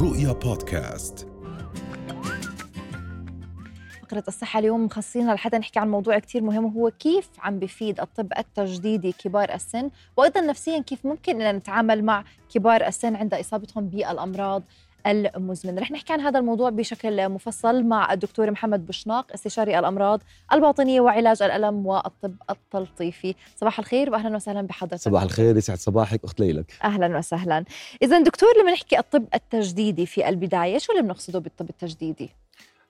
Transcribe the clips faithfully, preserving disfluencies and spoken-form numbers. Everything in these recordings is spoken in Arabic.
رؤيا بودكاست. فقرة الصحة اليوم مخصصينها لحتى نحكي عن موضوع كتير مهم، وهو كيف عم بفيد الطب التجديدي كبار السن، وأيضا نفسيا كيف ممكن أن نتعامل مع كبار السن عند إصابتهم بالأمراض المزمنة. رح نحكي عن هذا الموضوع بشكل مفصل مع الدكتور محمد بشناق، استشاري الأمراض الباطنية وعلاج الألم والطب التلطيفي. صباح الخير وأهلا وسهلا بحضرتك. صباح الخير، يسعد صباحك أخت ليلك. أهلا وسهلا. إذا دكتور، لما نحكي الطب التجديدي في البداية، شو اللي بنقصده بالطب التجديدي؟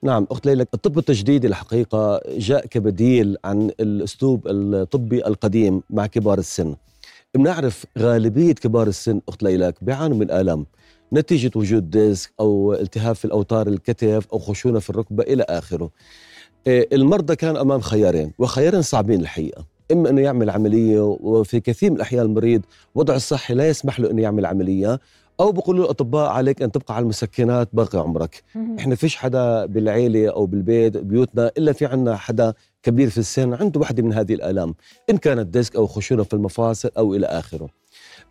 نعم أخت ليلى، الطب التجديدي الحقيقة جاء كبديل عن الأسلوب الطبي القديم مع كبار السن. بنعرف غالبية كبار السن أخت ليلى بيعانوا من آلام نتيجة وجود ديسك أو التهاب في الأوتار الكتف أو خشونة في الركبة إلى آخره. المرضى كان أمام خيارين، وخيارين صعبين الحقيقة، إما أنه يعمل عملية، وفي كثير من الأحيان المريض وضع الصحي لا يسمح له أنه يعمل عملية، أو بيقولوا الأطباء عليك أن تبقى على المسكنات باقي عمرك. إحنا فيش حدا بالعيلة أو بالبيت بيوتنا إلا في عنا حدا كبير في السن عنده واحدة من هذه الآلام، إن كانت ديسك أو خشونة في المفاصل أو إلى آخره.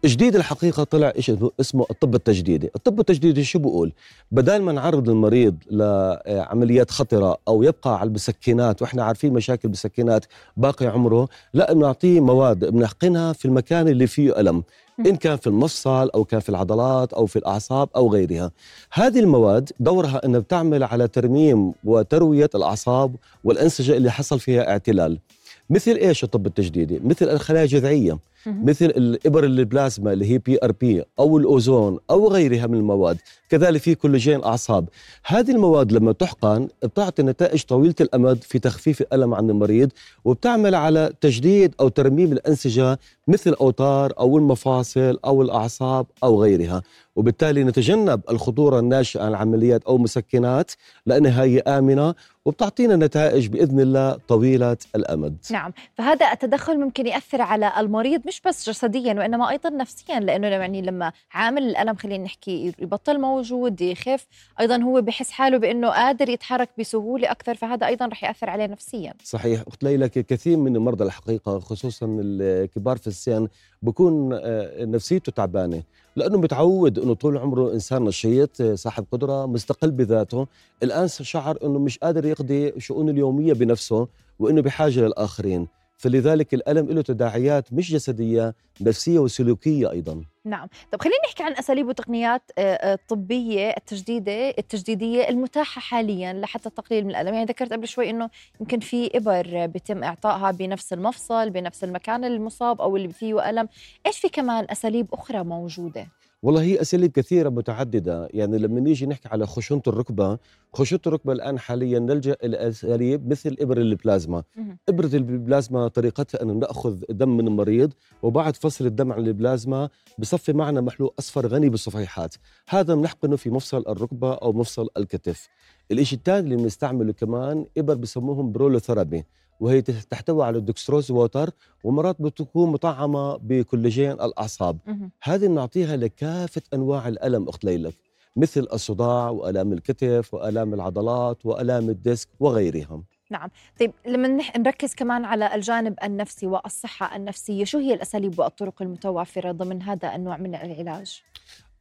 جديد الحقيقة طلع إيش اسمه الطب التجديدي. الطب التجديدي شو بقول؟ بدل ما نعرض المريض لعمليات خطرة أو يبقى على المسكنات، وإحنا عارفين مشاكل المسكنات باقي عمره، لا، بنعطيه مواد بنحقنها في المكان اللي فيه ألم، إن كان في المفصل أو كان في العضلات أو في الأعصاب أو غيرها. هذه المواد دورها أنها بتعمل على ترميم وتروية الأعصاب والأنسجة اللي حصل فيها اعتلال. مثل إيش الطب التجديدي؟ مثل الخلايا الجذعية، مثل الإبر البلازما اللي هي بي آر بي أو الأوزون أو غيرها من المواد، كذلك في كولاجين أعصاب. هذه المواد لما تحقن بتعطي نتائج طويلة الأمد في تخفيف الألم عن المريض، وبتعمل على تجديد أو ترميم الأنسجة مثل الأوتار أو المفاصل أو الأعصاب أو غيرها، وبالتالي نتجنب الخطورة الناشئة عن العمليات أو مسكنات لأنها هي آمنة، وبتعطينا نتائج بإذن الله طويلة الأمد. نعم، فهذا التدخل ممكن يأثر على المريض مش بس جسديا وإنما أيضا نفسيا، لأنه يعني لما عامل الألم خلينا نحكي يبطل موجود، يخف، أيضا هو بحس حاله بأنه قادر يتحرك بسهولة أكثر، فهذا أيضا رح يأثر عليه نفسيا. صحيح أخت ليلى، كثير من المرضى الحقيقة خصوصا الكبار في السن بكون نفسيته تعبانة، لأنه متعود أنه طول عمره إنسان نشيط صاحب قدرة مستقل بذاته، الآن شعر أنه مش قادر يقضي شؤونه اليومية بنفسه وأنه بحاجة للآخرين، فلذلك الألم له تداعيات مش جسدية، نفسية وسلوكية أيضاً. نعم، طب خلينا نحكي عن أساليب وتقنيات الطبية التجديدية التجديدية المتاحة حالياً لحتى التقليل من الألم. يعني ذكرت قبل شوي إنه يمكن في إبر بيتم إعطائها بنفس المفصل بنفس المكان المصاب أو اللي فيه ألم، إيش في كمان أساليب أخرى موجودة؟ والله هي أساليب كثيرة متعددة. يعني لما نيجي نحكي على خشونة الركبة، خشونة الركبة الآن حاليا نلجأ إلى أساليب مثل إبر البلازما. إبرة البلازما طريقتها أن نأخذ دم من المريض، وبعد فصل الدم عن البلازما بصفي معنا محلول أصفر غني بالصفيحات، هذا بنحقنه في مفصل الركبة أو مفصل الكتف. الشيء الثاني اللي بنستعمله كمان إبر بسموهم برولوثيرابي، وهي تحتوي على الدكستروز ووتر، ومرات بتكون مطعمة بكولاجين الأعصاب. هذه بنعطيها لكافة أنواع الألم أخت ليلى، مثل الصداع وألام الكتف وألام العضلات وألام الديسك وغيرهم. نعم، طيب لما نركز كمان على الجانب النفسي والصحة النفسية، شو هي الأساليب والطرق المتوفرة ضمن هذا النوع من العلاج؟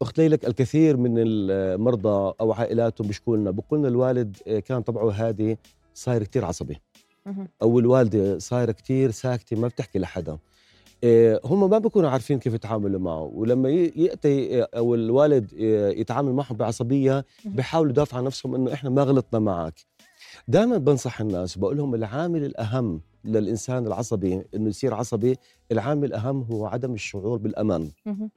أخت ليلك الكثير من المرضى أو عائلاتهم بيشكولنا، بيقولنا الوالد كان طبعه هادي صاير كتير عصبي، أو الوالدة صايرة كتير ساكتة ما بتحكي لحدا. هم ما بيكونوا عارفين كيف يتعاملوا معه، ولما يأتي أو الوالد يتعامل معهم بعصبية بيحاولوا يدافعوا عن نفسهم إنه إحنا ما غلطنا معك. دائما بنصح الناس وبقول لهم العامل الأهم للإنسان العصبي إنه يصير عصبي، العامل الأهم هو عدم الشعور بالأمان.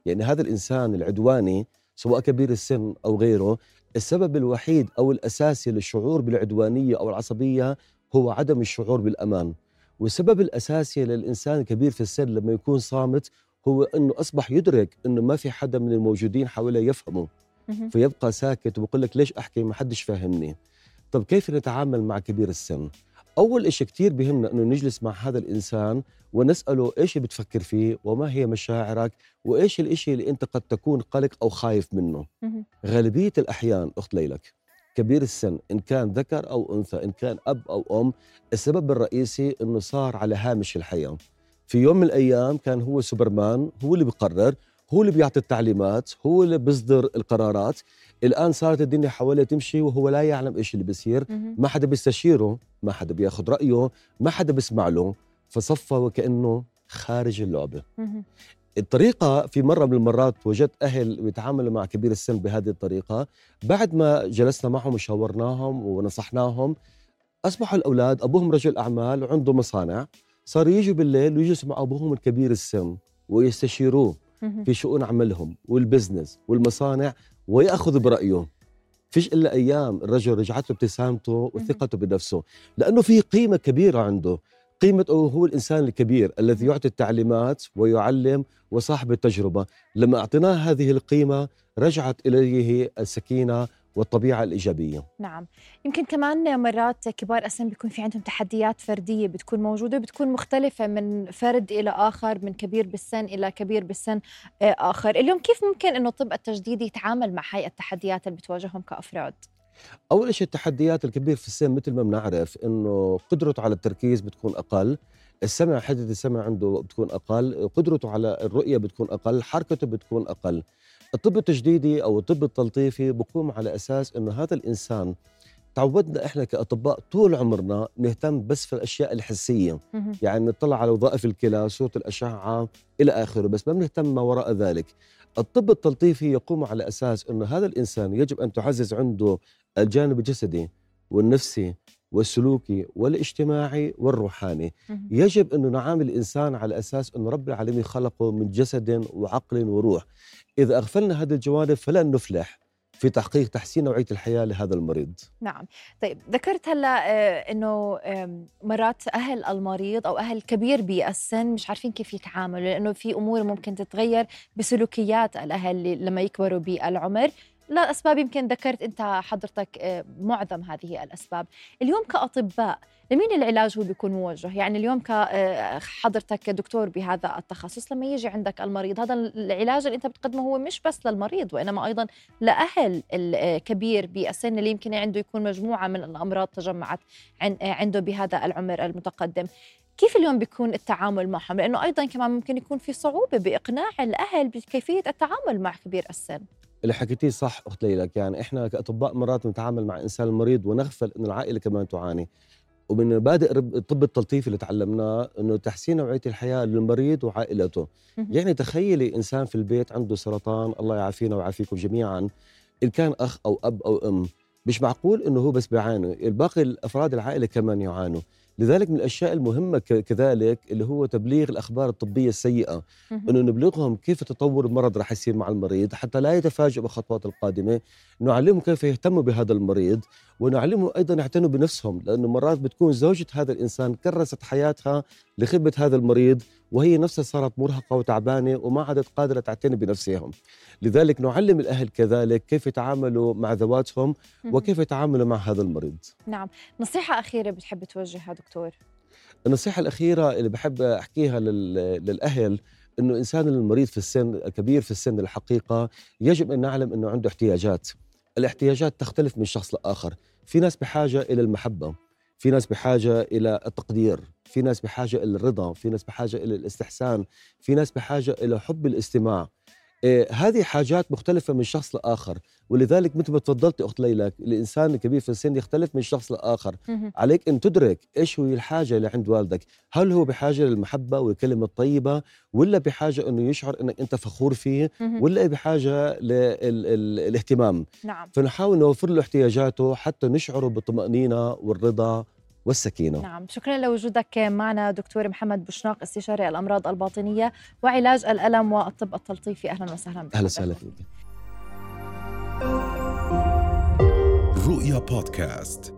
يعني هذا الإنسان العدواني سواء كبير السن أو غيره، السبب الوحيد أو الأساسي للشعور بالعدوانية أو العصبية هو عدم الشعور بالأمان. والسبب الأساسي للإنسان الكبير في السن لما يكون صامت هو أنه أصبح يدرك أنه ما في حدا من الموجودين حوله يفهمه، فيبقى ساكت وبقول لك ليش أحكي ما حدش فاهمني. طب كيف نتعامل مع كبير السن؟ أول إشي كتير بهمنا أنه نجلس مع هذا الإنسان ونسأله إيش بتفكر فيه وما هي مشاعرك وإيش الإشي اللي أنت قد تكون قلق أو خايف منه. غالبية الأحيان أخت ليلك كبير السن إن كان ذكر أو أنثى، إن كان أب أو أم، السبب الرئيسي أنه صار على هامش الحياة. في يوم من الأيام كان هو سوبرمان، هو اللي بقرر، هو اللي بيعطي التعليمات، هو اللي بيصدر القرارات. الآن صارت الدنيا حواليه تمشي وهو لا يعلم إيش اللي بيصير، ما حدا بيستشيره، ما حدا بياخد رأيه، ما حدا بيسمع له، فصفى وكأنه خارج اللعبة. الطريقة في مرة من المرات وجدت أهل بيتعاملوا مع كبير السن بهذه الطريقة، بعد ما جلسنا معهم وشاورناهم ونصحناهم أصبحوا الأولاد أبوهم رجل أعمال وعنده مصانع، صار يجوا بالليل ويجلسوا مع أبوهم الكبير السن ويستشيروه في شؤون عملهم والبزنس والمصانع ويأخذوا برأيه. فيش إلا أيام الرجل رجعت له ابتسامته وثقته بنفسه، لأنه في قيمة كبيرة عنده، قيمة هو الإنسان الكبير الذي يعطي التعليمات ويعلم وصاحب التجربة. لما أعطيناه هذه القيمة رجعت إليه السكينة والطبيعة الإيجابية. نعم، يمكن كمان مرات كبار السن بيكون في عندهم تحديات فردية بتكون موجودة، بتكون مختلفة من فرد إلى آخر، من كبير بالسن إلى كبير بالسن آخر. اليوم كيف ممكن إنه الطب التجديدي يتعامل مع هاي التحديات اللي بتواجههم كأفراد؟ أول شيء التحديات الكبير في السن مثل ما بنعرف إنه قدرته على التركيز بتكون أقل، السمع حدة السمع عنده بتكون أقل، قدرته على الرؤية بتكون أقل، حركته بتكون أقل. الطب التجديدي أو الطب التلطيفي بقوم على أساس إنه هذا الإنسان تعودنا إحنا كأطباء طول عمرنا نهتم بس في الأشياء الحسية، يعني نطلع على وظائف الكلى، صوت الأشعة إلى آخره، بس ما بنهتم ما وراء ذلك. الطب التلطيفي يقوم على أساس إنه هذا الإنسان يجب أن تعزز عنده الجانب الجسدي والنفسي والسلوكي والاجتماعي والروحاني. يجب أن نعامل الإنسان على أساس أن رب العالمين خلقه من جسد وعقل وروح. إذا أغفلنا هذه الجوانب فلن نفلح في تحقيق تحسين نوعية الحياة لهذا المريض. نعم، طيب ذكرت هلا إنه مرات أهل المريض أو أهل كبير بالسن مش عارفين كيف يتعاملوا، لأنه في أمور ممكن تتغير بسلوكيات الأهل لما يكبروا بالعمر. لا أسباب يمكن ذكرت أنت حضرتك معظم هذه الأسباب. اليوم كأطباء لمين العلاج هو بيكون موجه؟ يعني اليوم كحضرتك دكتور بهذا التخصص لما يجي عندك المريض، هذا العلاج اللي أنت بتقدمه هو مش بس للمريض وإنما أيضا لأهل الكبير بالسن اللي يمكن عنده يكون مجموعة من الأمراض تجمعت عنده بهذا العمر المتقدم. كيف اليوم بيكون التعامل معهم؟ لأنه أيضا كمان ممكن يكون في صعوبة بإقناع الأهل بكيفية التعامل مع كبير السن. اللي حكيتيه صح أخت ليلى، يعني إحنا كأطباء مرات نتعامل مع إنسان مريض ونغفل إن العائلة كمان تعاني. ومن مبادئ الطب التلطيفي اللي تعلمناه إنه تحسين نوعية الحياة للمريض وعائلته. يعني تخيلي إنسان في البيت عنده سرطان، الله يعافينا ويعافيكم جميعاً، إن كان أخ أو أب أو أم، مش معقول إنه هو بس بيعاني، الباقي الأفراد العائلة كمان يعانوا. لذلك من الأشياء المهمة كذلك اللي هو تبليغ الأخبار الطبية السيئة، أنه نبلغهم كيف تطور المرض رح يصير مع المريض حتى لا يتفاجئ بالخطوات القادمة، نعلمهم كيف يهتموا بهذا المريض، ونعلمهم أيضاً يعتنوا بنفسهم، لأنه مرات بتكون زوجة هذا الإنسان كرست حياتها لخدمة هذا المريض وهي نفسها صارت مرهقة وتعبانة وما عادت قادرة تعتني بنفسهم. لذلك نعلم الأهل كذلك كيف يتعاملوا مع ذواتهم وكيف يتعاملوا مع هذا المريض. نعم، نصيحة أخيرة بتحب توجهها دكتور؟ النصيحة الأخيرة اللي بحب أحكيها للأهل أنه إنسان المريض في السن الكبير في السن الحقيقة يجب أن نعلم أنه عنده احتياجات. الاحتياجات تختلف من شخص لآخر، في ناس بحاجة إلى المحبة، في ناس بحاجة إلى التقدير، في ناس بحاجة إلى الرضا، في ناس بحاجة إلى الاستحسان، في ناس بحاجة إلى حب الاستماع. إيه هذه حاجات مختلفة من شخص لآخر، ولذلك مثل ما تفضلتي أخت ليلى الإنسان الكبير في السن يختلف من شخص لآخر. عليك أن تدرك إيش هو الحاجة اللي عند والدك، هل هو بحاجة للمحبة والكلمة الطيبة، ولا بحاجة أنه يشعر أنك أنت فخور فيه، ولا بحاجة للاهتمام. نعم. فنحاول نوفر له احتياجاته حتى نشعره بالطمأنينة والرضا والسكينة. نعم، شكرا لوجودك معنا دكتور محمد بشناق استشاري الأمراض الباطنية وعلاج الألم والطب التلطيفي. أهلا وسهلا بك. أهلا وسهلا فيك. رؤيا بودكاست.